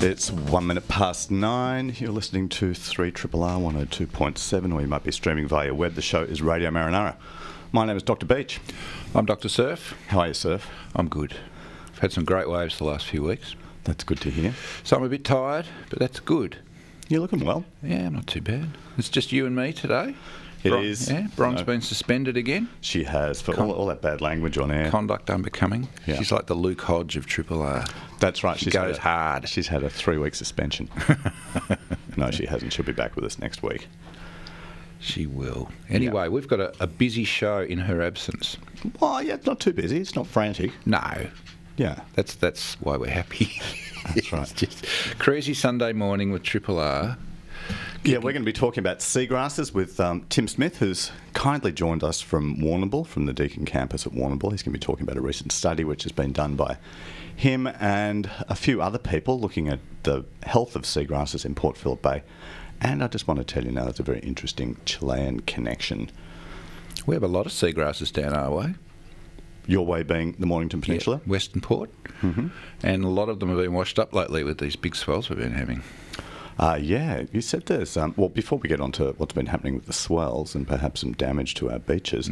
It's 1 minute past nine. You're listening to 3RRR 102.7, or you might be streaming via web. The show is Radio Marinara. My name is Dr. Beach. I'm Dr. Surf. How are you, Surf? I'm good. I've had some great waves the last few weeks. That's good to hear. So I'm a bit tired, but that's good. You're looking well. Yeah, I'm not too bad. It's just you and me today. It is. Yeah, Bron's been suspended again. She has, for all that bad language on air. Conduct unbecoming. Yeah. She's like the Luke Hodge of Triple R. That's right. She goes hard. She's had a 3-week suspension. No, she hasn't. She'll be back with us next week. She will. Anyway, we've got a busy show in her absence. Well, yeah, it's not too busy. It's not frantic. No. Yeah. That's why we're happy. That's right. Just crazy Sunday morning with Triple R. Yeah, we're going to be talking about seagrasses with Tim Smith, who's kindly joined us from Warrnambool, from the Deakin campus at Warrnambool. He's going to be talking about a recent study which has been done by him and a few other people looking at the health of seagrasses in Port Phillip Bay. And I just want to tell you now, there's a very interesting Chilean connection. We have a lot of seagrasses down our way. Your way being the Mornington Peninsula? Yeah, Western Port. Mm-hmm. And a lot of them have been washed up lately with these big swells we've been having. Yeah, you said there's... well, before we get on to what's been happening with the swells and perhaps some damage to our beaches,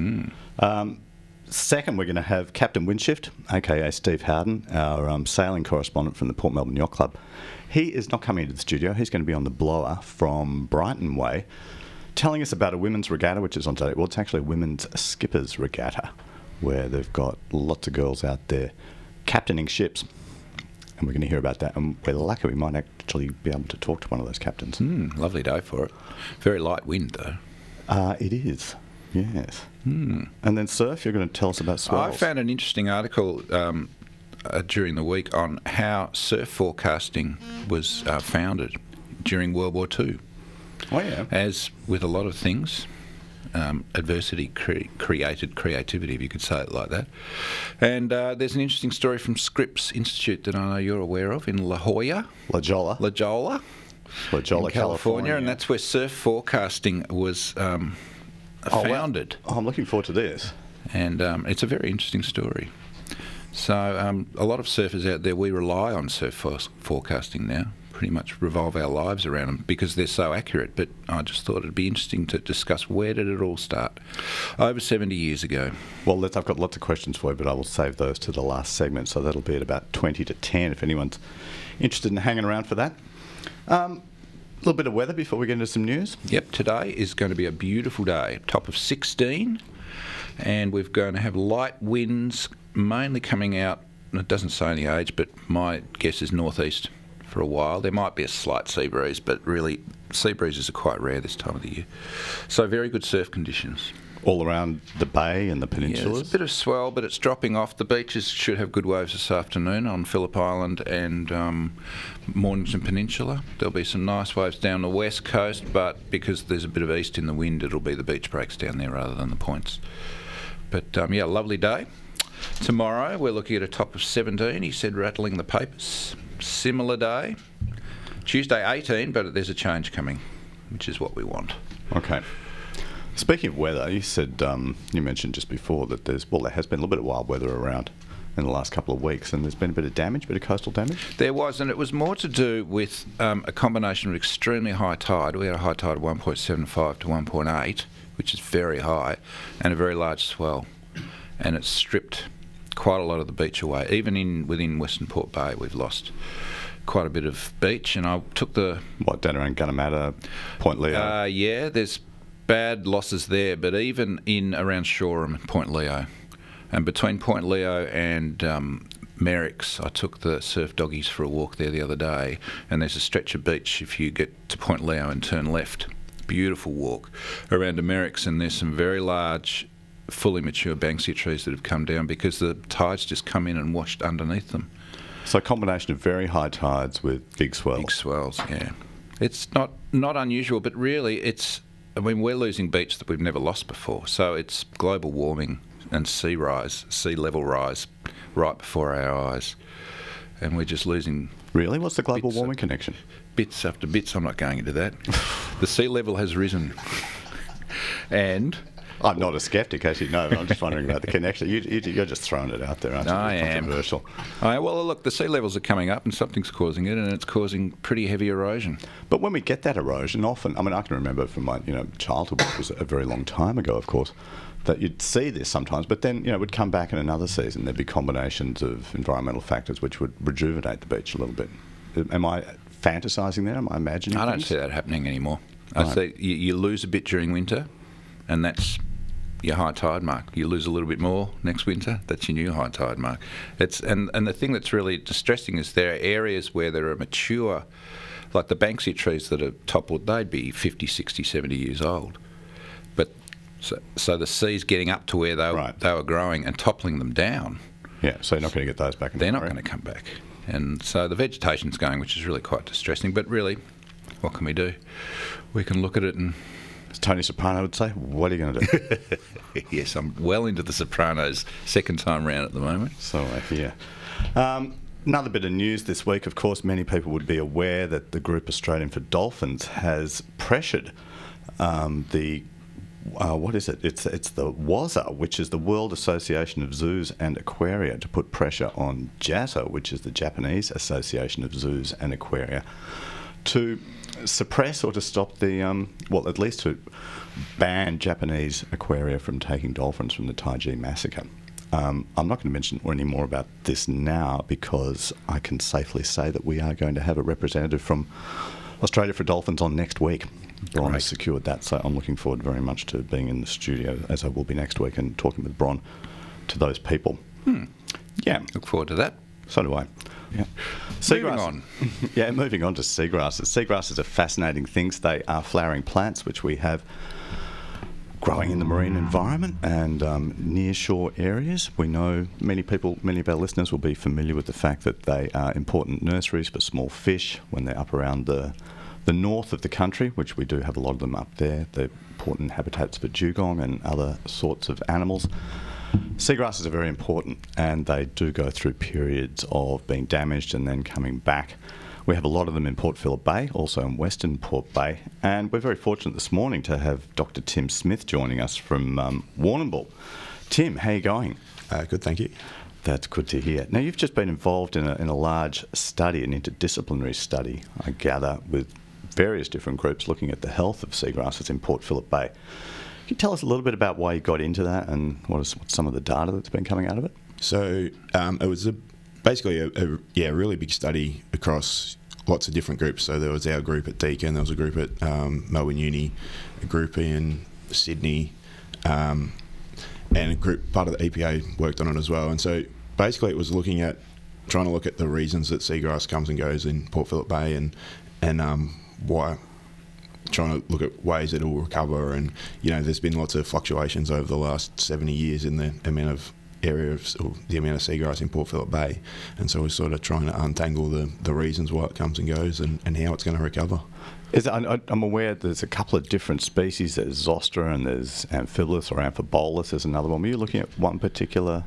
second we're going to have Captain Windshift, a.k.a. Steve Howden, our sailing correspondent from the Port Melbourne Yacht Club. He is not coming into the studio. He's going to be on the blower from Brighton way, telling us about a women's regatta, which is on today. Well, it's actually a women's skipper's regatta, where they've got lots of girls out there captaining ships. And we're going to hear about that. And we're lucky we might actually be able to talk to one of those captains. Lovely day for it. Very light wind, though. It is, yes. And then, Surf, you're going to tell us about swells. I found an interesting article during the week on how surf forecasting was founded during World War II. Oh, yeah. As with a lot of things, adversity created creativity, if you could say it like that. And there's an interesting story from Scripps Institute that I know you're aware of in La Jolla, California. And that's where surf forecasting was founded. Wow. Oh, I'm looking forward to this. And it's a very interesting story. So a lot of surfers out there, we rely on surf forecasting now. Pretty much revolve our lives around them because they're so accurate, but I just thought it'd be interesting to discuss where did it all start over 70 years ago. Well, I've got lots of questions for you, but I will save those to the last segment, so that'll be at about 20 to 10 if anyone's interested in hanging around for that. A little bit of weather before we get into some news. Yep, today is going to be a beautiful day, top of 16, and we're going to have light winds mainly coming out, and it doesn't say any age, but my guess is northeast. For a while there might be a slight sea breeze, but really sea breezes are quite rare this time of the year. So very good surf conditions all around the bay and the peninsula. There's a bit of swell, but it's dropping off. The beaches should have good waves this afternoon on Phillip Island and Mornington Peninsula. There'll be some nice waves down the west coast, but because there's a bit of east in the wind, it'll be the beach breaks down there rather than the points. But yeah, lovely day. Tomorrow we're looking at a top of 17, he said, rattling the papers. Similar day. Tuesday 18, but there's a change coming, which is what we want. Okay. Speaking of weather, you mentioned just before that there has been a little bit of wild weather around in the last couple of weeks, and there's been a bit of damage, bit of coastal damage? There was, and it was more to do with a combination of extremely high tide. We had a high tide of 1.75 to 1.8, which is very high, and a very large swell, and it stripped quite a lot of the beach away. Even within Western Port Bay, we've lost quite a bit of beach, and I took the... What, down around Gunnamatta, Point Leo? Yeah, there's bad losses there, but even in around Shoreham and Point Leo, and between Point Leo and Merrick's, I took the surf doggies for a walk there the other day, and there's a stretch of beach if you get to Point Leo and turn left. Beautiful walk around to Merrick's, and there's some very large, fully mature banksia trees that have come down because the tides just come in and washed underneath them. So a combination of very high tides with big swells. Big swells, yeah. It's not unusual, but really it's, I mean, we're losing beach that we've never lost before. So it's global warming and sea rise, sea level rise right before our eyes. And we're just losing... Really? What's the global warming connection? Bits after bits. I'm not going into that. The sea level has risen. And... I'm not a sceptic, as you know, but I'm just wondering about the connection. You're just throwing it out there, aren't you? I am. Controversial. Well, look, the sea levels are coming up and something's causing it, and it's causing pretty heavy erosion. But when we get that erosion, often, I mean, I can remember from my childhood, which was a very long time ago, of course, that you'd see this sometimes, but then it would come back in another season. There'd be combinations of environmental factors which would rejuvenate the beach a little bit. Am I fantasising there? Am I imagining I don't see that happening anymore. I see you lose a bit during winter, and that's your high tide mark. You lose a little bit more next winter, that's your new high tide mark. And the thing that's really distressing is there are areas where there are mature, like the banksia trees that are toppled, they'd be 50, 60, 70 years old. But so the sea's getting up to where they were growing and toppling them down. Yeah, so you're not going to get those back. They're not going to come back. And so the vegetation's going, which is really quite distressing. But really, what can we do? We can look at it and... Tony Soprano would say, what are you going to do? Yes, I'm well into the Sopranos, second time round at the moment. So, yeah. Another bit of news this week, of course, many people would be aware that the group Australian for Dolphins has pressured what is it? It's the WAZA, which is the World Association of Zoos and Aquaria, to put pressure on JASA, which is the Japanese Association of Zoos and Aquaria, to suppress or to stop the, at least to ban Japanese aquaria from taking dolphins from the Taiji massacre. I'm not going to mention any more about this now because I can safely say that we are going to have a representative from Australia for Dolphins on next week. Bron has secured that, so I'm looking forward very much to being in the studio, as I will be next week, and talking with Bron to those people. Yeah. Look forward to that. So do I. Yeah. Moving on to seagrasses. Seagrasses are fascinating things. They are flowering plants which we have growing in the marine environment and near shore areas. We know many of our listeners will be familiar with the fact that they are important nurseries for small fish when they're up around the north of the country, which we do have a lot of them up there. They're important habitats for dugong and other sorts of animals. Seagrasses are very important, and they do go through periods of being damaged and then coming back. We have a lot of them in Port Phillip Bay, also in Western Port Bay, and we're very fortunate this morning to have Dr. Tim Smith joining us from Warrnambool. Tim, how are you going? Good, thank you. That's good to hear. Now, you've just been involved in a large study, an interdisciplinary study, I gather, with various different groups looking at the health of seagrasses in Port Phillip Bay. Can you tell us a little bit about why you got into that and what's some of the data that's been coming out of it? So it was basically a really big study across lots of different groups. So there was our group at Deakin, there was a group at Melbourne Uni, a group in Sydney, and a group, part of the EPA worked on it as well. And so basically it was trying to look at the reasons that seagrass comes and goes in Port Phillip Bay and why... trying to look at ways it will recover, and there's been lots of fluctuations over the last 70 years in the amount of seagrass in Port Phillip Bay, and so we're sort of trying to untangle the reasons why it comes and goes and how it's going to recover. I'm aware there's a couple of different species. There's Zoster and there's Amphibolis or Amphibolis is another one. Were you looking at one particular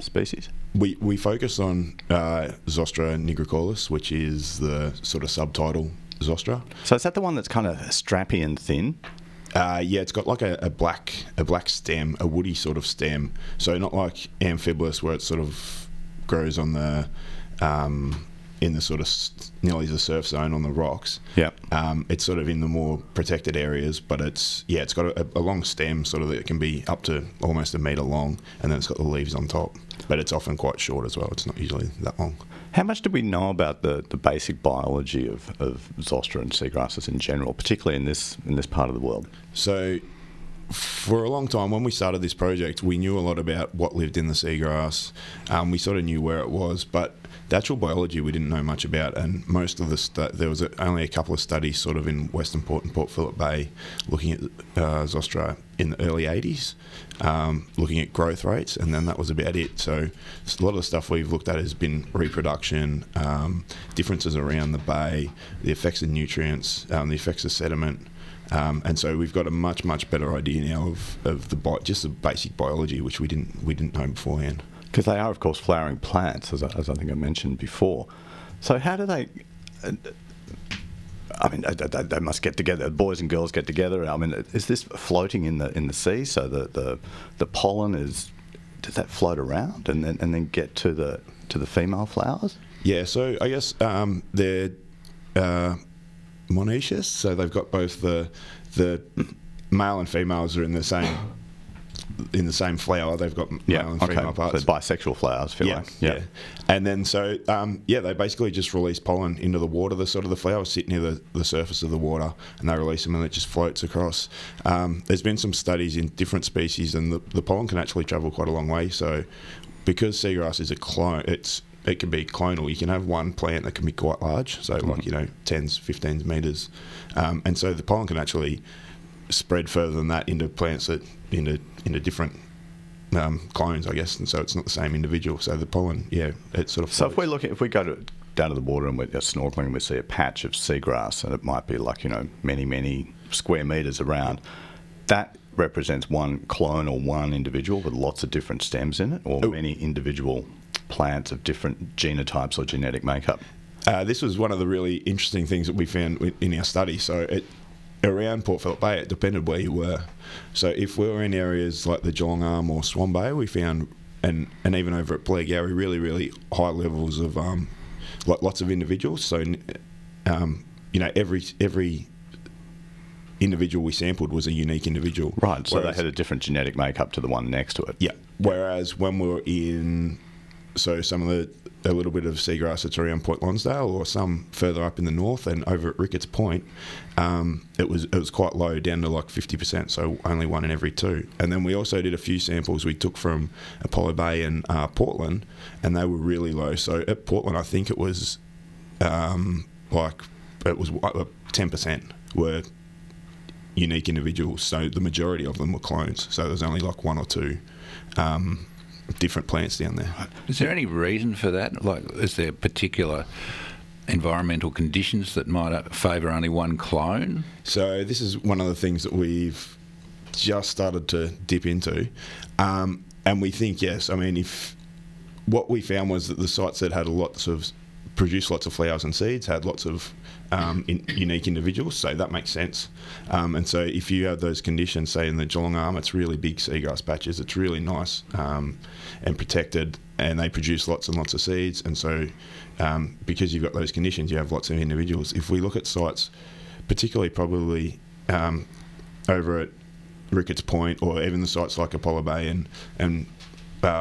species? We focus on Zostra nigricollis, which is the sort of subtitle Zostra. So is that the one that's kind of strappy and thin? Yeah, it's got like a black stem, a woody sort of stem. So not like Amphibolis where it sort of grows on the in the sort of nearly the surf zone on the rocks. Yeah, it's sort of in the more protected areas, but it's got a long stem sort of that can be up to almost a metre long, and then it's got the leaves on top. But it's often quite short as well. It's not usually that long. How much do we know about the basic biology of zostra and seagrasses in general, particularly in this part of the world? So for a long time, when we started this project, we knew a lot about what lived in the seagrass. We sort of knew where it was, but the actual biology we didn't know much about, and most of the there was only a couple of studies sort of in Western Port and Port Phillip Bay looking at zostra in the early 80s, looking at growth rates, and then that was about it. So a lot of the stuff we've looked at has been reproduction, differences around the bay, the effects of nutrients, the effects of sediment. And so we've got a much better idea now of just the basic biology, which we didn't know beforehand. Because they are, of course, flowering plants, as I think I mentioned before. So how do they? I mean, they must get together. Boys and girls get together. I mean, is this floating in the sea? So the pollen does that float around and then get to the female flowers? Yeah. So I guess they're monoecious, so they've got both the male and females are in the same flower. They've got male and female parts. So bisexual flowers, I feel like. And then so they basically just release pollen into the water. The sort of the flowers sit near the surface of the water, and they release them, and it just floats across. There's been some studies in different species, and the pollen can actually travel quite a long way. So because seagrass is a clone, it can be clonal. You can have one plant that can be quite large, so like, 10s, 15s metres. And so the pollen can actually spread further than that into plants that into different clones, I guess. And so it's not the same individual. So the pollen, it's sort of... So if we go down to the water and we're snorkeling and we see a patch of seagrass, and it might be like, many square metres around, that represents one clone or one individual with lots of different stems in it, or many individual plants of different genotypes or genetic makeup? This was one of the really interesting things that we found in our study. So around Port Phillip Bay, it depended where you were. So if we were in areas like the Geelong Arm or Swan Bay, we found, and even over at Blairgowrie, really, really high levels of lots of individuals. So, every individual we sampled was a unique individual. Right, so they had a different genetic makeup to the one next to it. Yeah, whereas when we were in... So some of a little bit of seagrass that's around Point Lonsdale, or some further up in the north and over at Ricketts Point, it was quite low, down to like 50%, so only one in every two. And then we also did a few samples we took from Apollo Bay and Portland, and they were really low. So at Portland, I think it was 10% were unique individuals. So the majority of them were clones. So there's only like one or two different plants down there. Is there any reason for that? Like, is there particular environmental conditions that might favour only one clone? So this is one of the things that we've just started to dip into, and we think yes. I mean, if what we found was that the sites that had produced lots of flowers and seeds had lots of unique individuals, so that makes sense. And so if you have those conditions, say in the Geelong Arm, it's really big seagrass patches, it's really nice and protected, and they produce lots and lots of seeds, and so because you've got those conditions, you have lots of individuals. If we look at sites, particularly probably over at Ricketts Point, or even the sites like Apollo Bay and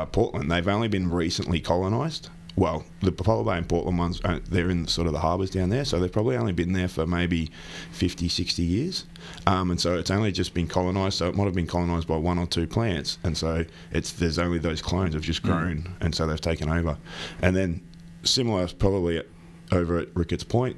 Portland, they've only been recently colonised. Well, the Apollo Bay and Portland ones, they're in sort of the harbours down there, so they've probably only been there for maybe 50, 60 years. And so it's only just been colonised, so it might have been colonised by one or two plants, and so there's only those clones have just grown, and so they've taken over. And then similar probably over at Ricketts Point,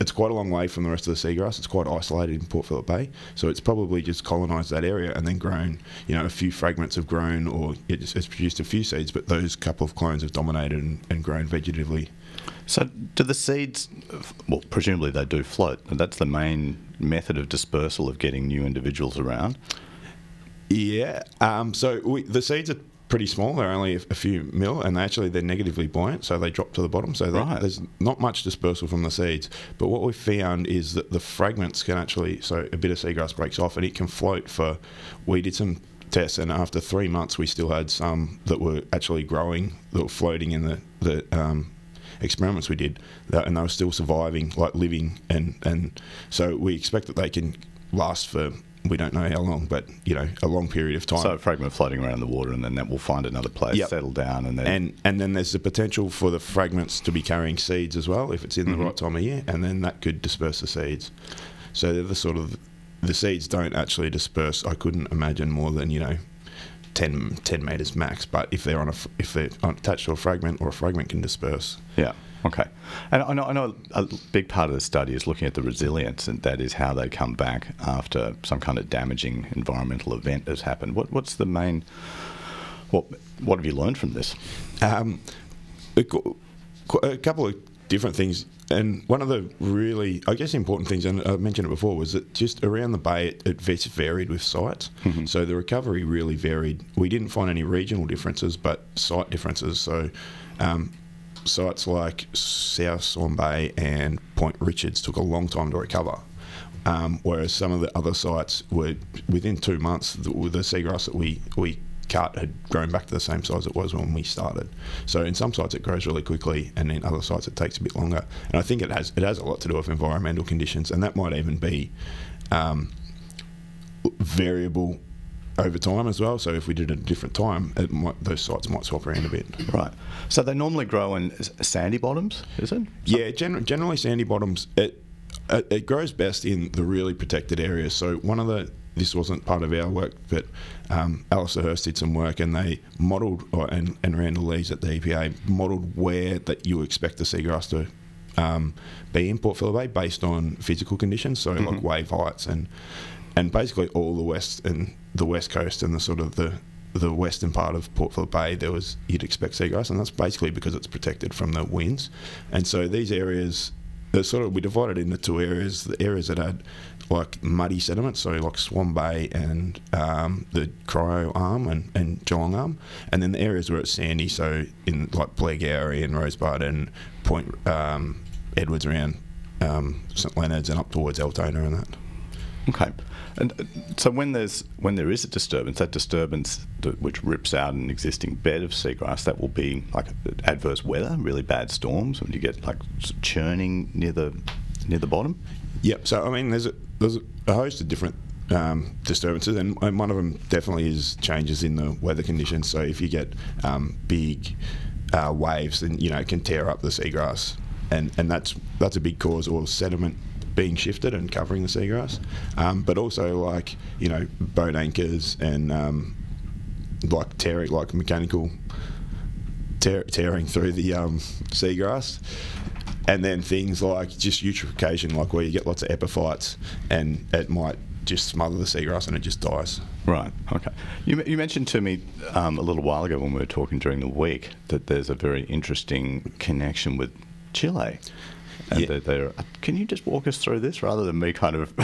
it's quite a long way from the rest of the seagrass. It's quite isolated in Port Phillip Bay, so it's probably just colonised that area and then grown. A few fragments have grown, or it's produced a few seeds, but those couple of clones have dominated and grown vegetatively. So, do the seeds? Well, presumably they do float, and that's the main method of dispersal of getting new individuals around. Yeah. So the seeds are pretty small. They're only a few mil, and they're negatively buoyant, so they drop to the bottom. So there's not much dispersal from the seeds. But what we've found is that the fragments can actually, so a bit of seagrass breaks off and it can float for, we did some tests, and after 3 months we still had some that were actually growing, that were floating in the experiments we did, and they were still surviving, like living, and so we expect that they can last for, we don't know how long, but a long period of time. So a fragment floating around the water, and then that will find another place, settle down, and then there's the potential for the fragments to be carrying seeds as well, if it's in the right time of year, and then that could disperse the seeds. So they're the seeds don't actually disperse, I couldn't imagine, more than 10 meters max, but if they're attached to a fragment, or a fragment can disperse. Yeah. Okay. And I know a big part of the study is looking at the resilience, and that is how they come back after some kind of damaging environmental event has happened. What's the main... What have you learned from this? A couple of different things. And one of the really, I guess, important things, and I mentioned it before, was that just around the bay it varied with sites. Mm-hmm. So the recovery really varied. We didn't find any regional differences, but site differences. So... sites like South Swan Bay and Point Richards took a long time to recover, whereas some of the other sites were within 2 months. The seagrass that we cut had grown back to the same size it was when we started. So in some sites it grows really quickly, and in other sites it takes a bit longer. And I think it has a lot to do with environmental conditions, and that might even be variable over time as well. So if we did it at a different time, those sites might swap around a bit. Right. So they normally grow in sandy bottoms, is it? Yeah, generally sandy bottoms. It grows best in the really protected areas. So one of the, this wasn't part of our work, but Alistair Hurst did some work, and they modelled, and Randall Lees at the EPA modelled where that you expect the seagrass to be in Port Phillip Bay based on physical conditions, so like wave heights and basically all the west coast and the sort of the western part of Port Phillip Bay, you'd expect seagrass, and that's basically because it's protected from the winds. And so these areas, we divided into two areas: the areas that had like muddy sediment, so like Swan Bay and the Cryo Arm and Geelong Arm, and then the areas where it's sandy, so in like Blairgowrie and Rosebud and Point Edwards around St Leonards and up towards Altona and that. Okay. And so when there is a disturbance, that disturbance which rips out an existing bed of seagrass, that will be like adverse weather, really bad storms, when you get like churning near the bottom. Yep. So I mean, there's a host of different disturbances, and one of them definitely is changes in the weather conditions. So if you get big waves, then it can tear up the seagrass, and that's a big cause. Or sediment being shifted and covering the seagrass, but also like boat anchors and like tearing, like mechanical tearing through the seagrass, and then things like just eutrophication, like where you get lots of epiphytes, and it might just smother the seagrass and it just dies. Right. Okay. You mentioned to me a little while ago when we were talking during the week that there's a very interesting connection with Chile. And can you just walk us through this rather than me kind of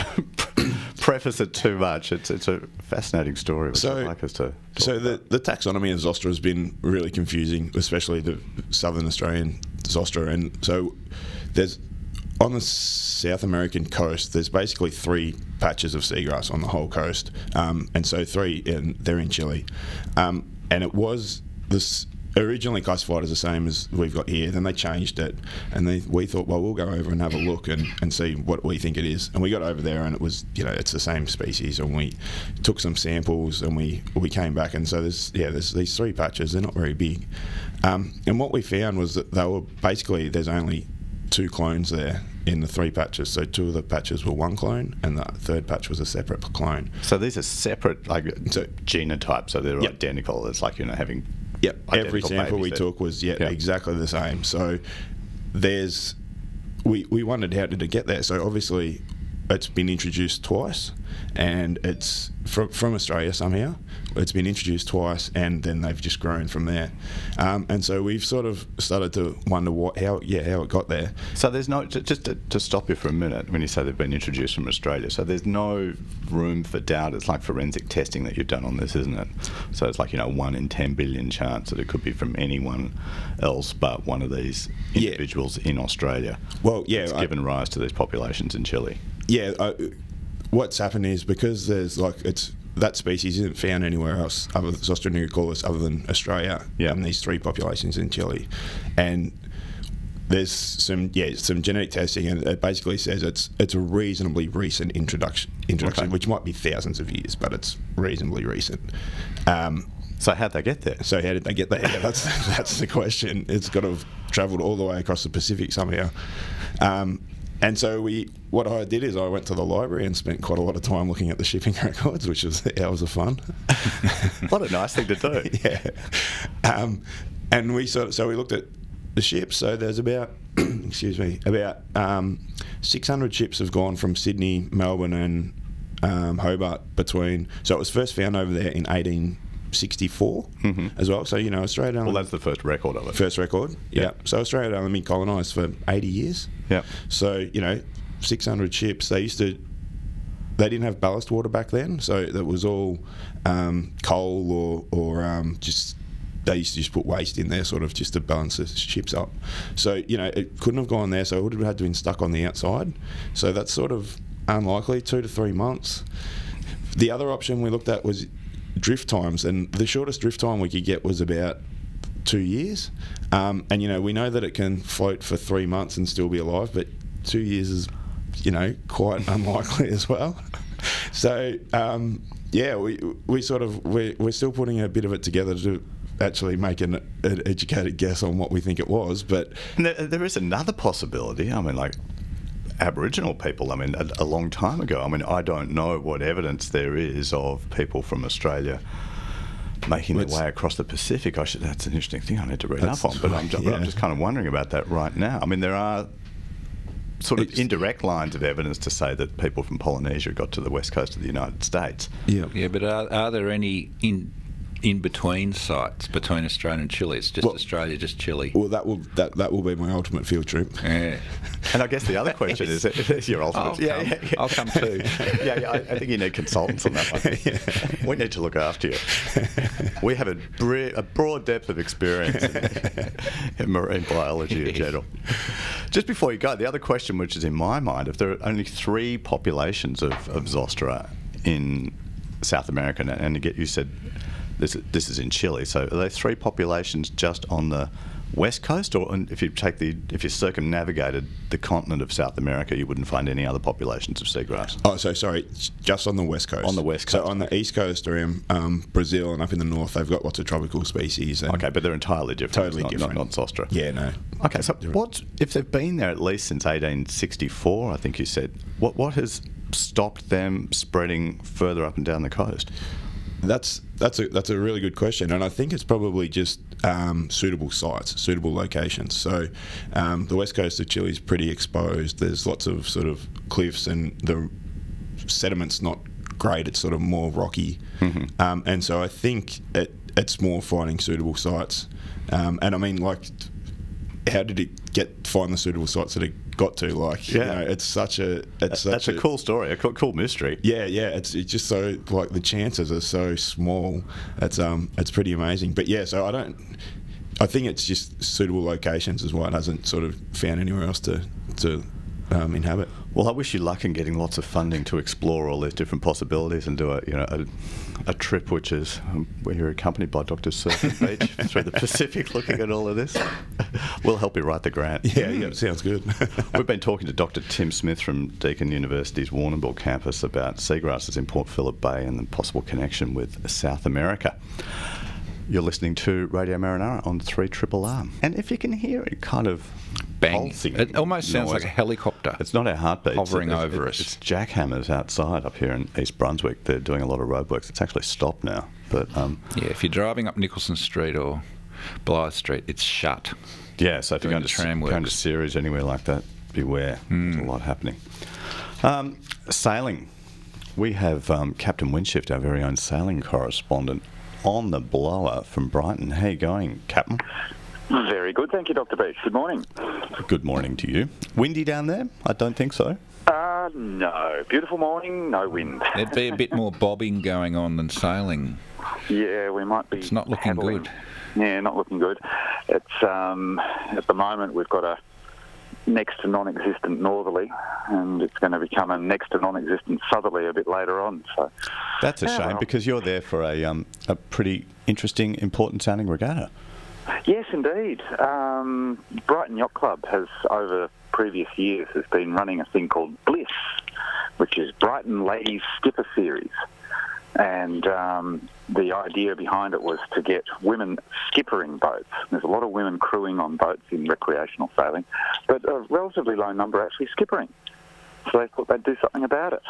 preface it too much? It's a fascinating story. So I'd like us to the taxonomy of Zostra has been really confusing, especially the Southern Australian Zostra. And so there's, on the South American coast, there's basically three patches of seagrass on the whole coast, and so three, and they're in Chile, and it was this. Originally classified as the same as we've got here, then they changed it, and we thought, well, we'll go over and have a look and see what we think it is. And we got over there, and it was, it's the same species. And we took some samples, and we came back, and so there's these three patches. They're not very big, and what we found was that they were basically, there's only two clones there in the three patches. So two of the patches were one clone, and the third patch was a separate clone. So these are separate, genotypes, so they're identical. It's like having. Yep, every sample we took was exactly the same. So we wondered how did it get there. So obviously it's been introduced twice, and it's from Australia somehow. It's been introduced twice, and then they've just grown from there. And so we've sort of started to wonder how it got there. So there's no, just to stop you for a minute, when you say they've been introduced from Australia, so there's no room for doubt. It's like forensic testing that you've done on this, isn't it? So it's like, 1 in 10 billion chance that it could be from anyone else but one of these individuals in Australia. Well, yeah, it's given rise to these populations in Chile. Yeah. What's happened is because there's that species isn't found anywhere else other than Costrinogornis, other than Australia, and these three populations in Chile, and there's some genetic testing, and it basically says it's a reasonably recent introduction, which might be thousands of years, but it's reasonably recent. So how'd they get there? Yeah, that's the question. It's got to have travelled all the way across the Pacific somehow. And so what I did is I went to the library and spent quite a lot of time looking at the shipping records, which was hours of fun. What a nice thing to do. And we looked at the ships. So there's about, about 600 ships have gone from Sydney, Melbourne and Hobart between. So it was first found over there in 1864 as well. So, Australia... Well, that's the first record of it. First record, yeah. So Australia had only been colonised for 80 years. Yeah. So, 600 ships. They didn't have ballast water back then, so that was all coal or just... They used to just put waste in there, sort of, just to balance the ships up. So, it couldn't have gone there, so it would have had to have been stuck on the outside. So that's sort of unlikely, 2 to 3 months. The other option we looked at was... drift times, and the shortest drift time we could get was about 2 years, and we know that it can float for 3 months and still be alive, but 2 years is quite unlikely as well. So we're still putting a bit of it together to actually make an educated guess on what we think it was. But there is another possibility. Aboriginal people, a long time ago. I don't know what evidence there is of people from Australia making their way across the Pacific. That's an interesting thing I need to read up on, but I'm just kind of wondering about that right now. There are sort of indirect lines of evidence to say that people from Polynesia got to the west coast of the United States. Yeah, yeah, but are there any in-between sites between Australia and Chile? It's just Australia, just Chile. Well, that will be my ultimate field trip. Yeah. And I guess the other question is your ultimate... I'll come too. I think you need consultants on that one. Yeah. We need to look after you. We have a broad depth of experience in marine biology in general. Just before you go, the other question which is in my mind, if there are only 3 populations of Zostra in South America, and you said... This is in Chile. So, are there 3 populations just on the west coast, or if you circumnavigated the continent of South America, you wouldn't find any other populations of seagrass? Oh, so sorry, just on the west coast. On the west coast. So on the east coast around Brazil and up in the north, they've got lots of tropical species. And okay, but they're entirely different. Totally different. Not Zostra. Yeah, no. Okay, so if they've been there at least since 1864? I think you said. What has stopped them spreading further up and down the coast? That's a really good question, and I think it's probably just suitable sites, suitable locations. So the west coast of Chile is pretty exposed. There's lots of sort of cliffs, and the sediment's not great. It's sort of more rocky, and so I think it's more finding suitable sites. And how did it find the suitable sites that it got to? It's such a... That's a cool story, a cool mystery. Yeah, yeah. It's just so, the chances are so small. It's pretty amazing. But, yeah, so I think it's just suitable locations is why it hasn't sort of found anywhere else to inhabit. Well, I wish you luck in getting lots of funding to explore all these different possibilities and do a trip which is where you're accompanied by Dr. Surf Beach through the Pacific, looking at all of this. We'll help you write the grant. Yeah, sounds good. We've been talking to Dr. Tim Smith from Deakin University's Warrnambool campus about seagrasses in Port Phillip Bay and the possible connection with South America. You're listening to Radio Marinara on 3RRR. And if you can hear it kind of bouncing. It almost sounds like a helicopter. It's not our heartbeat. Hovering over us. It's jackhammers outside up here in East Brunswick. They're doing a lot of roadworks. It's actually stopped now. But if you're driving up Nicholson Street or Blythe Street, it's shut. Yeah, so if you're going to Ceres, anywhere like that, beware. There's a lot happening. Sailing. We have Captain Windshift, our very own sailing correspondent, on the blower from Brighton. How are you going, Captain? Very good, thank you, Dr. Beach. Good morning. Good morning to you. Windy down there? I don't think so. No. Beautiful morning, no wind. There'd be a bit more bobbing going on than sailing. Yeah, we might be. It's not looking paddling. Good. Yeah, not looking good. It's at the moment we've got a next to non-existent northerly, and it's going to become a next to non-existent southerly a bit later on. So that's a shame, because you're there for a pretty interesting, important sounding regatta. Yes, indeed. Brighton Yacht Club has, over previous years, has been running a thing called Bliss, which is Brighton Ladies Skipper Series. And the idea behind it was to get women skippering boats. There's a lot of women crewing on boats in recreational sailing, but a relatively low number actually skippering. So they thought they'd do something about it.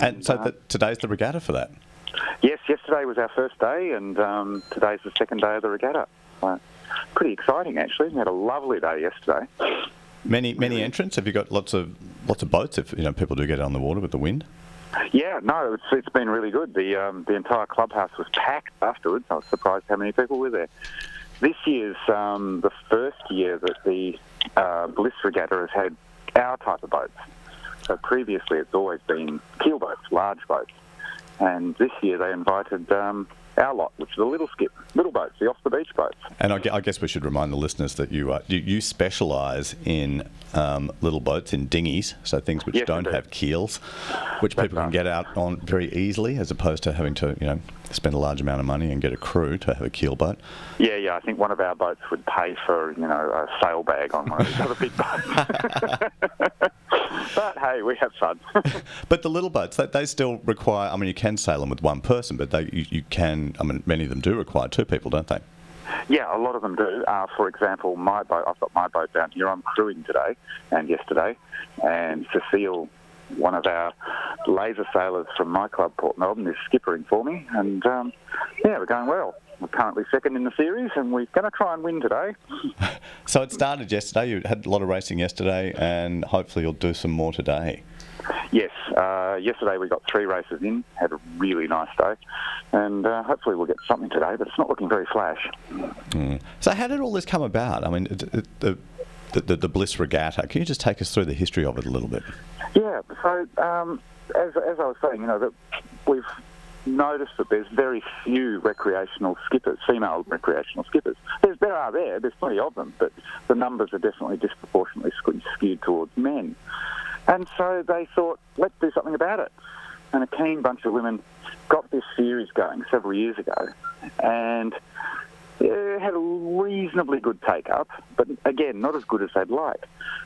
And so today's the regatta for that? Yes, yesterday was our first day, and today's the second day of the regatta. So pretty exciting, actually. We had a lovely day yesterday. Many entrants? Have you got lots of boats if people do get on the water with the wind? Yeah, no, it's been really good. The entire clubhouse was packed afterwards. I was surprised how many people were there. This year's the first year that the Bliss Regatta has had our type of boats. So previously it's always been keel boats, large boats. And this year they invited our lot, which is the little boats, the off-the-beach boats. And I guess we should remind the listeners that you specialise in little boats, in dinghies, so things which don't have keels, which people can get out on very easily, as opposed to having to spend a large amount of money and get a crew to have a keel boat. Yeah, I think one of our boats would pay for a sail bag on one of these other big boats. But hey, we have fun. But the little boats, they still require, you can sail them with one person, but you can, many of them do require two people, don't they? Yeah, a lot of them do. For example, my boat, I've got my boat down here. I'm crewing today and yesterday, and Cecile, one of our laser sailors from my club, Port Melbourne, is skippering for me, and we're going well. We're currently second in the series, and we're going to try and win today. So it started yesterday. You had a lot of racing yesterday, and hopefully you'll do some more today. Yes. Yesterday we got 3 races in, had a really nice day, and hopefully we'll get something today, but it's not looking very flash. Mm. So how did all this come about? The Bliss Regatta, can you just take us through the history of it a little bit? Yeah, so as I was saying, that we've noticed that there's very few recreational skippers, female recreational skippers. There's plenty of them, but the numbers are definitely disproportionately skewed towards men. And so they thought, let's do something about it. And a keen bunch of women got this series going several years ago, and it had a reasonably good take-up, but again, not as good as they'd like.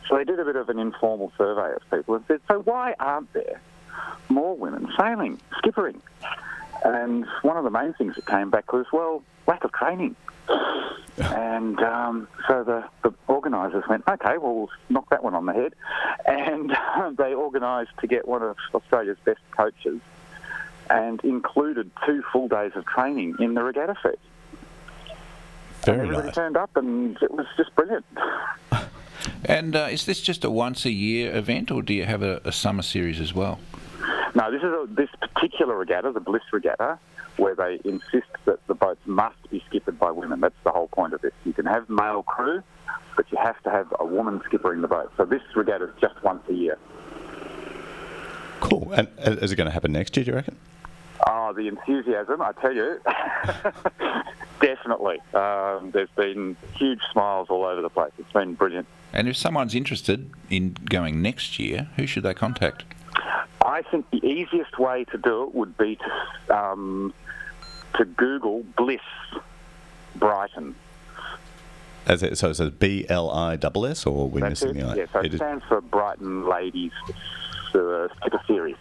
So they did a bit of an informal survey of people and said, so why aren't there more women sailing, skippering? And one of the main things that came back was, lack of training. And so the organisers went, okay, we'll knock that one on the head. And they organised to get one of Australia's best coaches and included 2 full days of training in the regatta fee. Very nice. Everybody turned up, and it was just brilliant. And is this just a once-a-year event, or do you have a summer series as well? No, this is this particular regatta, the Bliss Regatta, where they insist that the boats must be skippered by women. That's the whole point of this. You can have male crew, but you have to have a woman skippering the boat. So this regatta is just once a year. Cool. And is it going to happen next year, do you reckon? Oh, the enthusiasm, I tell you. Definitely. There's been huge smiles all over the place. It's been brilliant. And if someone's interested in going next year, who should they contact? I think the easiest way to do it would be to Google Bliss Brighton. As it, so it says BLISS, or we're missing the I? Yeah, so it stands for Brighton Ladies Skipper Series.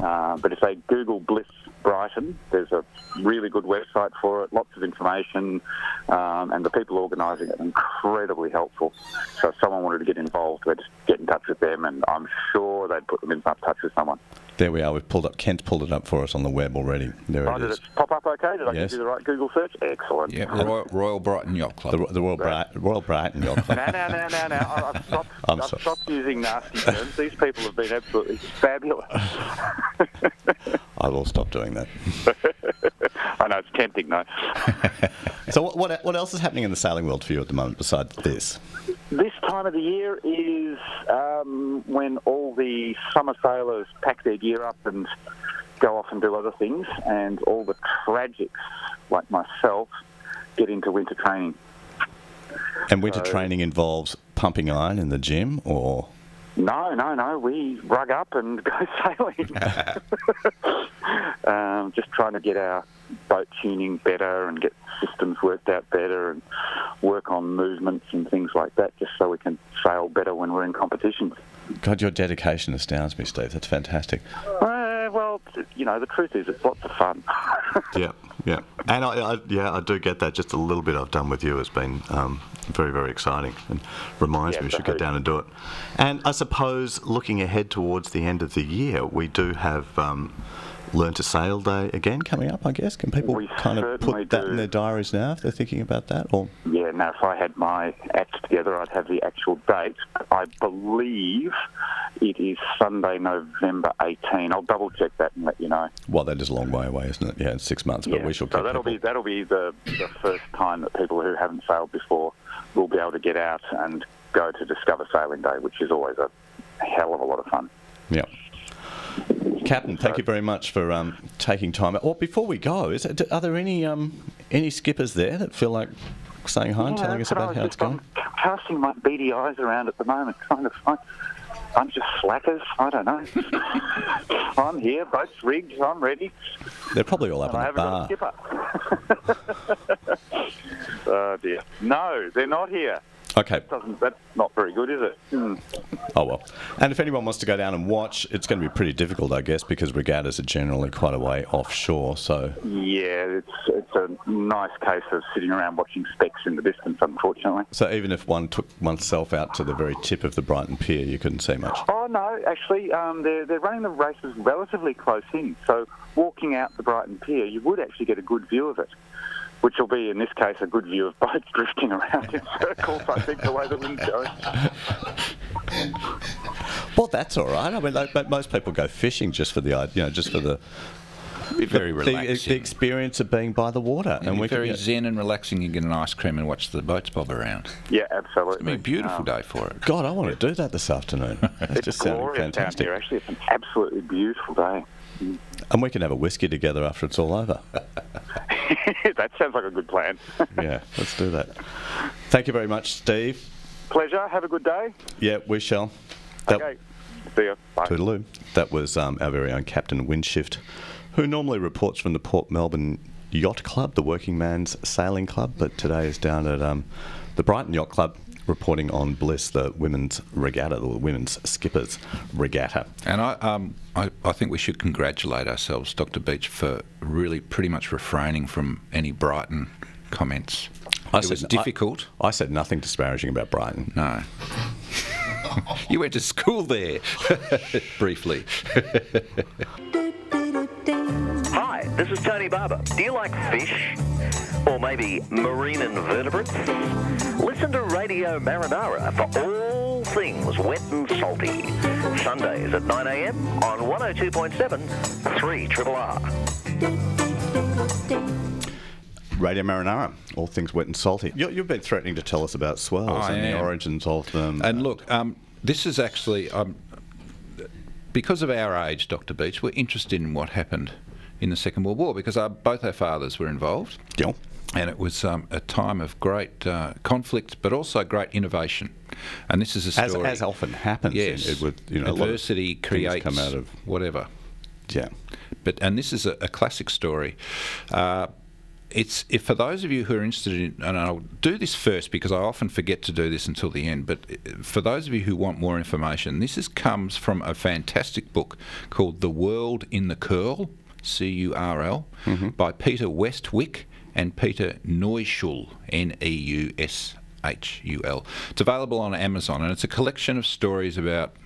But if they Google Bliss Brighton, there's a really good website for it, lots of information, and the people organising it are incredibly helpful. So if someone wanted to get involved, they'd just get in touch with them, and I'm sure they'd put them in touch with someone. There we are. We've pulled up. Kent pulled it up for us on the web already. There it is. Did it pop up okay? Did I do the right Google search? Excellent. Yeah, Royal Brighton Yacht Club. The Royal Brighton Yacht Club. No. I've stopped using nasty terms. These people have been absolutely fabulous. I will stop doing that. I know, it's tempting, though. So what else is happening in the sailing world for you at the moment besides this? This time of the year is when all the summer sailors pack their gear up and go off and do other things, and all the tragics, like myself, get into winter training. And winter training involves pumping iron in the gym, or...? No. We rug up and go sailing. Just trying to get our boat tuning better and get systems worked out better and work on movements and things like that, just so we can sail better when we're in competitions. God, your dedication astounds me, Steve. That's fantastic. Well, you know, the truth is it's lots of fun. Yeah. And I do get that. Just a little bit I've done with you has been very, very exciting, and reminds me we should go down and do it. And I suppose looking ahead towards the end of the year, we do have Learn to Sail Day again coming up, I guess. Can people kind of put that in their diaries now if they're thinking about that? Or? Yeah, no, if I had my act together, I'd have the actual date. I believe it is Sunday, November 18. I'll double-check that and let you know. Well, that is a long way away, isn't it? Yeah, it's 6 months, but we shall... So that'll be the first time that people who haven't sailed before will be able to get out and go to Discover Sailing Day, which is always a hell of a lot of fun. Yeah. Captain, thank you very much for taking time out. Well, before we go, are there any skippers there that feel like saying hi and telling us about how it's going? I'm casting my beady eyes around at the moment, trying to find... I'm just slackers. I don't know. I'm here, boat's rigged, I'm ready. They're probably all up on the bar. Oh, dear. No, they're not here. Okay. That's not very good, is it? Mm. Oh, well. And if anyone wants to go down and watch, it's going to be pretty difficult, I guess, because regattas are generally quite a way offshore, so... Yeah, it's a nice case of sitting around watching specks in the distance, unfortunately. So even if one took oneself out to the very tip of the Brighton Pier, you couldn't see much? Oh, no, actually, they're running the races relatively close in, so walking out the Brighton Pier, you would actually get a good view of it. Which will be, in this case, a good view of boats drifting around in circles, I think, the way the wind's going. Well, that's all right. I mean, most people go fishing just for the, just for the... Very relaxing. The experience of being by the water. And we're very zen and relaxing. You get an ice cream and watch the boats bob around. Yeah, absolutely. It's going to be a beautiful day for it. God, I want to do that this afternoon. It's just sounding fantastic. Here, actually. It's an absolutely beautiful day. And we can have a whiskey together after it's all over. That sounds like a good plan. Yeah, let's do that. Thank you very much, Steve. Pleasure. Have a good day. Yeah, we shall. Okay. See ya. Bye. Toodaloo. That was our very own Captain Windshift, who normally reports from the Port Melbourne Yacht Club, the working man's sailing club, but today is down at the Brighton Yacht Club, reporting on Bliss, the women's regatta, the women's skippers regatta. And I think we should congratulate ourselves, Dr. Beach, for really pretty much refraining from any Brighton comments. It was difficult. I said nothing disparaging about Brighton. No. You went to school there, briefly. Hi, this is Tony Barber. Do you like fish? Or maybe marine invertebrates? Listen to Radio Marinara for all things wet and salty. Sundays at 9 a.m. on 102.7 3RRR. Radio Marinara, all things wet and salty. You've been threatening to tell us about swells the origins of them. And look, this is actually... because of our age, Dr. Beach, we're interested in what happened in the Second World War, because both our fathers were involved. Yeah. And it was a time of great conflict, but also great innovation. And this is a story... As often happens. Yes. Adversity creates come out of whatever. Yeah. And this is a classic story. It's for those of you who are interested in... And I'll do this first because I often forget to do this until the end. But for those of you who want more information, this comes from a fantastic book called The World in the Curl, C-U-R-L, by Peter Westwick and Peter Neuschul, N-E-U-S-H-U-L. It's available on Amazon, and it's a collection of stories about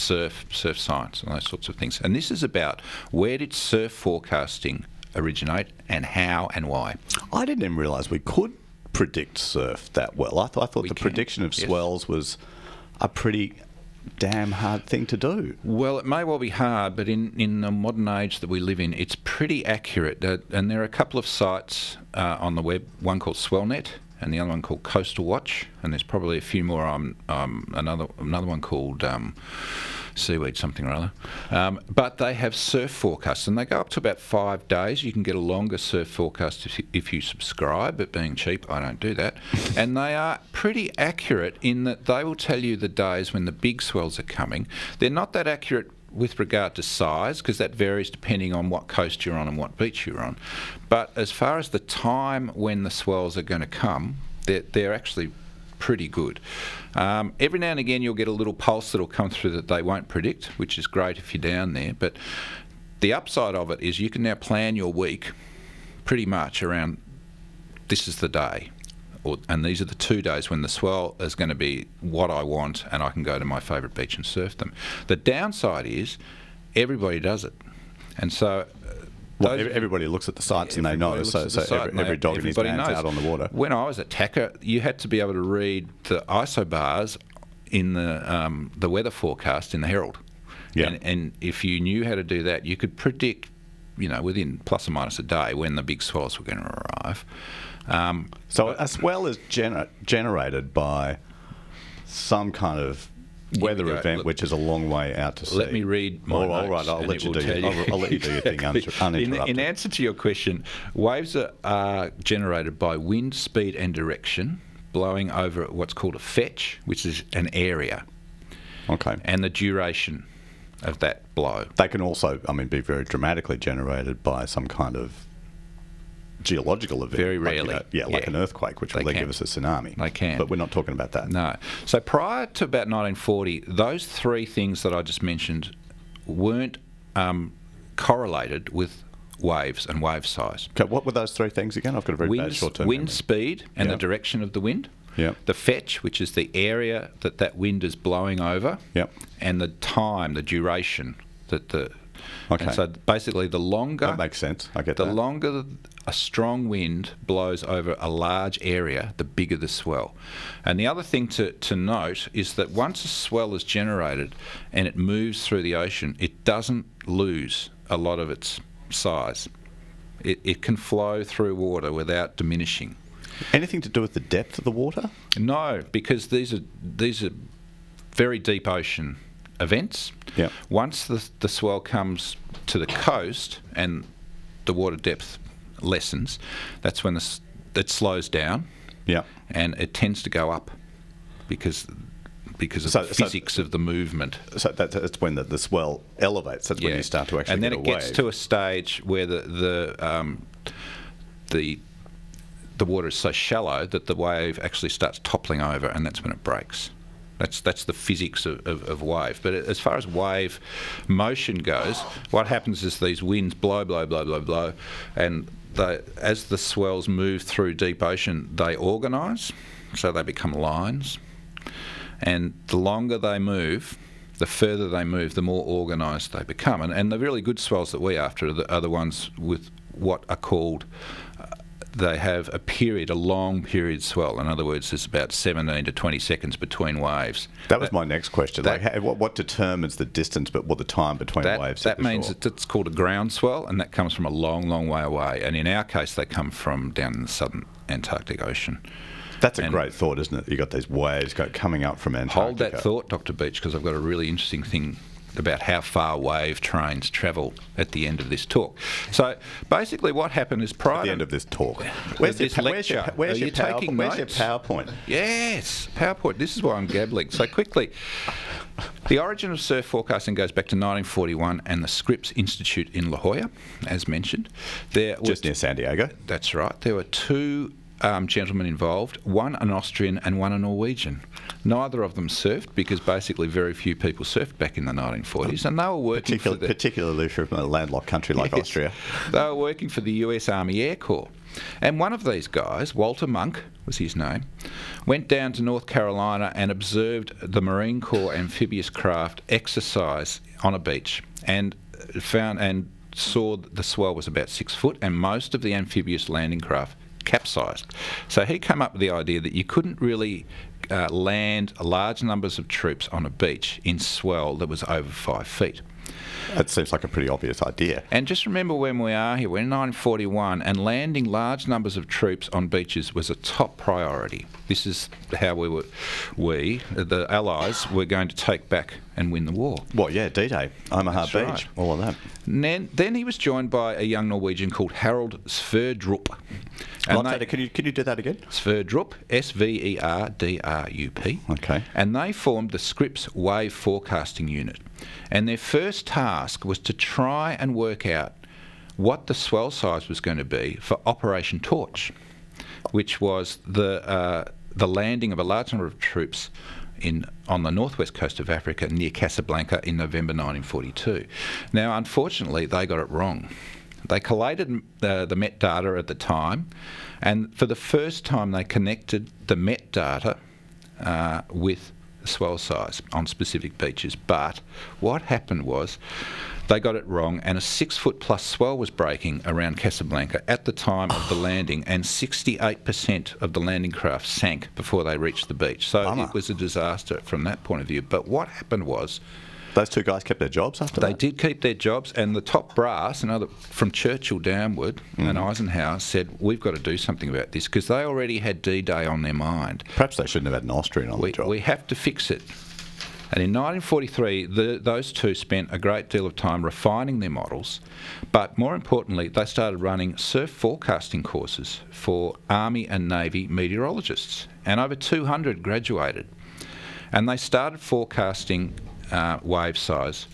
surf science and those sorts of things. And this is about where did surf forecasting originate and how and why. I didn't even realise we could predict surf that well. I thought the prediction of swells was a pretty damn hard thing to do. Well, it may well be hard, but in the modern age that we live in, it's pretty accurate. And there are a couple of sites on the web, one called SwellNet and the other one called Coastal Watch, and there's probably a few more on another one called Seaweed something or other. But they have surf forecasts, and they go up to about 5 days. You can get a longer surf forecast if you subscribe, but being cheap, I don't do that. And they are pretty accurate in that they will tell you the days when the big swells are coming. They're not that accurate with regard to size, because that varies depending on what coast you're on and what beach you're on. But as far as the time when the swells are going to come, they're actually pretty good. Every now and again you'll get a little pulse that'll come through that they won't predict, which is great if you're down there. But the upside of it is you can now plan your week pretty much around this is the day. And these are the 2 days when the swell is going to be what I want, and I can go to my favourite beach and surf them. The downside is everybody does it, and so everybody looks at the sites and they know. So every dog and his man's out on the water. When I was a tacker, you had to be able to read the isobars in the weather forecast in the Herald. Yeah. And if you knew how to do that, you could predict, you know, within plus or minus a day when the big swells were going to arrive. So a swell is generated by some kind of weather event, which is a long way out to sea. Let me read my notes. All right, I'll let you do your thing uninterrupted. In answer to your question, waves are generated by wind, speed and direction, blowing over what's called a fetch, which is an area. Okay. And the duration of that blow. They can also, be very dramatically generated by some kind of geological event. Very rarely. An earthquake, which will then give us a tsunami. They can. But we're not talking about that. No. So prior to about 1940, those three things that I just mentioned weren't correlated with waves and wave size. Okay, what were those three things again? I've got a very bad short-term memory. Wind speed and the direction of the wind. Yep. The fetch, which is the area that wind is blowing over. Yep. And the time, the duration that the... Okay. And so basically the longer... That makes sense. I get that. The longer a strong wind blows over a large area, the bigger the swell. And the other thing to note is that once a swell is generated and it moves through the ocean, it doesn't lose a lot of its size. It can flow through water without diminishing. Anything to do with the depth of the water? No, because these are very deep ocean events. Yep. Once the swell comes to the coast and the water depth lessens, that's when it slows down. Yeah. And it tends to go up because of the physics of the movement. So that's when the swell elevates. That's when you start to actually get a wave. And then it gets to a stage where the water is so shallow that the wave actually starts toppling over, and that's when it breaks. That's the physics of wave. But as far as wave motion goes, what happens is these winds blow, blow, blow, blow, blow, and as the swells move through deep ocean, they organise, so they become lines. And the longer they move, the further they move, the more organised they become. And the really good swells that we're after are the ones with what are called... they have a long period swell. In other words, there's about 17 to 20 seconds between waves. That was my next question. What determines the distance, the time between waves? That means it's called a ground swell, and that comes from a long, long way away. And in our case, they come from down in the southern Antarctic Ocean. That's a great thought, isn't it? You've got these waves coming up from Antarctica. Hold that thought, Dr. Beach, because I've got a really interesting thing about how far wave trains travel at the end of this talk. So basically what happened is prior... At the end of this talk. Where's your PowerPoint? Yes, PowerPoint. This is why I'm gabbling. So quickly, the origin of surf forecasting goes back to 1941 and the Scripps Institute in La Jolla, as mentioned. Just near San Diego. That's right. There were two gentlemen involved, one an Austrian and one a Norwegian. Neither of them surfed because basically very few people surfed back in the 1940s, and they were working particularly from a landlocked country like Austria. They were working for the US Army Air Corps. And one of these guys, Walter Monk was his name, went down to North Carolina and observed the Marine Corps amphibious craft exercise on a beach, and found and saw that the swell was about 6 foot and most of the amphibious landing craft capsized. So he came up with the idea that you couldn't really land large numbers of troops on a beach in swell that was over 5 feet. That seems like a pretty obvious idea. And just remember when we are here, we're in 1941, and landing large numbers of troops on beaches was a top priority. This is how we the Allies, were going to take back and win the war. Well, yeah, D-Day, Omaha Beach, right. All of that. And then he was joined by a young Norwegian called Harald Sverdrup. Can you do that again? Sverdrup, S-V-E-R-D-R-U-P. Okay. And they formed the Scripps Wave Forecasting Unit. And their first task was to try and work out what the swell size was going to be for Operation Torch, which was the landing of a large number of troops on the northwest coast of Africa near Casablanca in November 1942. Now, unfortunately, they got it wrong. They collated the Met data at the time, and for the first time they connected the Met data with swell size on specific beaches. But what happened was they got it wrong, and a 6 foot plus swell was breaking around Casablanca at the time of the landing, and 68% of the landing craft sank before they reached the beach. So it was a disaster from that point of view. But what happened was those two guys kept their jobs after that? They did keep their jobs, and the top brass, from Churchill downward, and Eisenhower said, we've got to do something about this, because they already had D-Day on their mind. Perhaps they shouldn't have had an Austrian on the job. We have to fix it. And in 1943, those two spent a great deal of time refining their models, but more importantly, they started running surf forecasting courses for Army and Navy meteorologists, and over 200 graduated. And they started forecasting wave size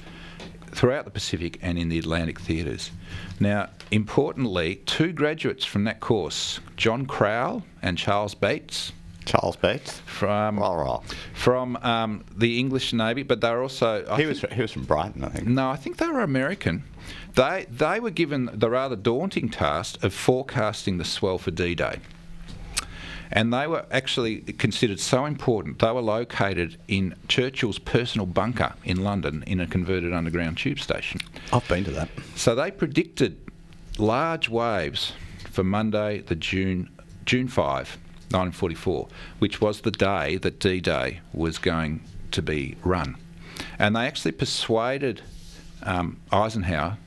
throughout the Pacific and in the Atlantic theatres. Now, importantly, two graduates from that course, John Crowell and Charles Bates. Charles Bates from the English Navy, but they were also he was from Brighton, I think. No, I think they were American. They were given the rather daunting task of forecasting the swell for D-Day. And they were actually considered so important, they were located in Churchill's personal bunker in London in a converted underground tube station. I've been to that. So they predicted large waves for Monday, the June 5, 1944, which was the day that D-Day was going to be run. And they actually persuaded Eisenhower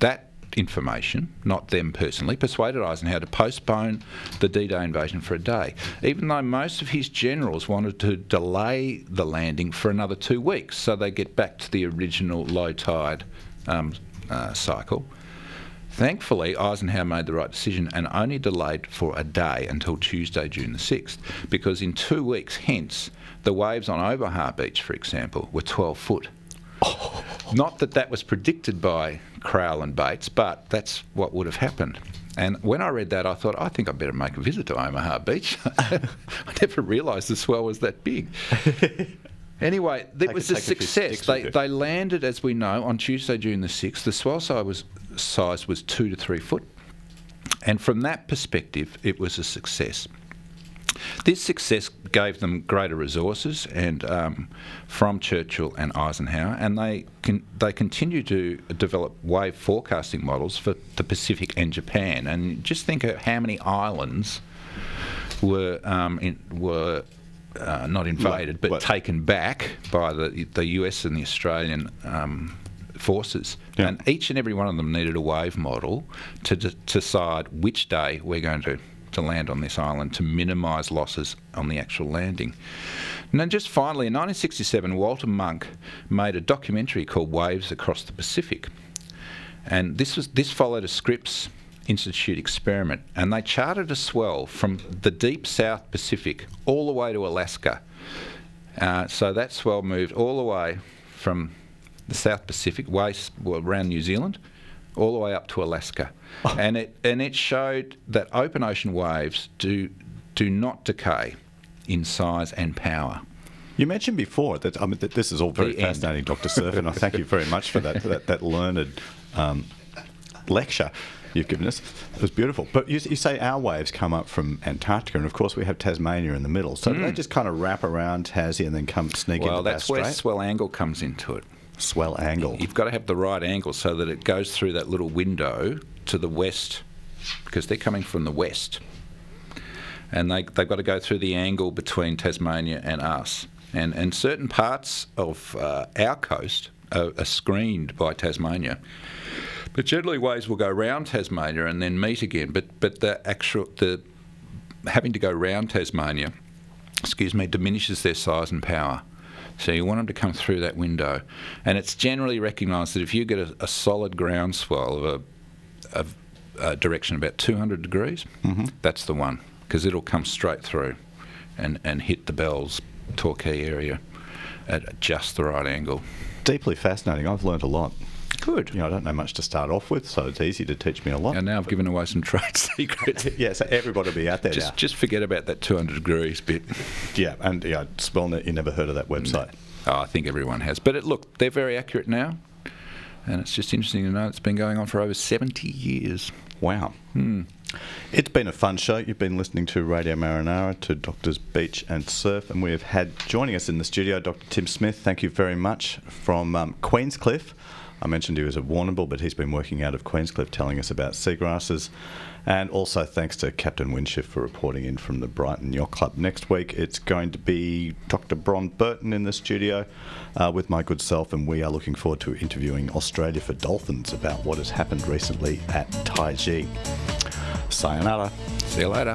that information, not them personally, persuaded Eisenhower to postpone the D-Day invasion for a day, even though most of his generals wanted to delay the landing for another 2 weeks so they get back to the original low tide cycle. Thankfully, Eisenhower made the right decision and only delayed for a day until Tuesday, June the 6th, because in 2 weeks hence, the waves on Omaha Beach, for example, were 12 foot. Oh. Not that that was predicted by Crowell and Bates, but that's what would have happened. And when I read that, I thought, I think I'd better make a visit to Omaha Beach. I never realised the swell was that big. Anyway, it was a success. They landed, as we know, on Tuesday, June the 6th. The swell size was 2 to 3 foot. And from that perspective, it was a success. This success gave them greater resources and from Churchill and Eisenhower, and they continue to develop wave forecasting models for the Pacific and Japan. And just think of how many islands were not invaded but taken back by the US and the Australian forces. Yeah. And each and every one of them needed a wave model to decide which day we're going to land on this island to minimise losses on the actual landing. And then just finally, in 1967, Walter Monk made a documentary called Waves Across the Pacific. And this followed a Scripps Institute experiment, and they charted a swell from the deep South Pacific all the way to Alaska. So that swell moved all the way from the South Pacific, around New Zealand, all the way up to Alaska. Oh. And it showed that open ocean waves do not decay in size and power. You mentioned before that, I mean, this is all very fascinating, Dr. Surf, and I thank you very much for that learned lecture you've given us. It was beautiful. But you say our waves come up from Antarctica, and of course we have Tasmania in the middle. So do they just kind of wrap around Tassie and then come sneak into that strait? Well, that's where swell angle comes into it. Swell angle. You've got to have the right angle so that it goes through that little window to the west, because they're coming from the west. And they've got to go through the angle between Tasmania and us. And certain parts of our coast are screened by Tasmania. But generally waves will go round Tasmania and then meet again. But the having to go round Tasmania, diminishes their size and power. So you want them to come through that window. And it's generally recognised that if you get a solid ground swell of a direction about 200 degrees, that's the one, because it'll come straight through and hit the Bells, Torquay area at just the right angle. Deeply fascinating. I've learned a lot. Good. You know, I don't know much to start off with, so it's easy to teach me a lot. And now I've given away some trade secrets. Yeah, so everybody will be out there now. Just forget about that 200 degrees bit. Yeah, and Swellnet, you never heard of that website. No. Oh, I think everyone has. But they're very accurate now, and it's just interesting to know it's been going on for over 70 years. Wow. Hmm. It's been a fun show. You've been listening to Radio Marinara, to Doctors Beach and Surf, and we have had joining us in the studio Dr. Tim Smith. Thank you very much from Queenscliff. I mentioned he was at Warrnambool, but he's been working out of Queenscliff telling us about seagrasses. And also thanks to Captain Windshift for reporting in from the Brighton Yacht Club. Next week, it's going to be Dr. Bron Burton in the studio with my good self, and we are looking forward to interviewing Australia for Dolphins about what has happened recently at Taiji. Sayonara. See you later.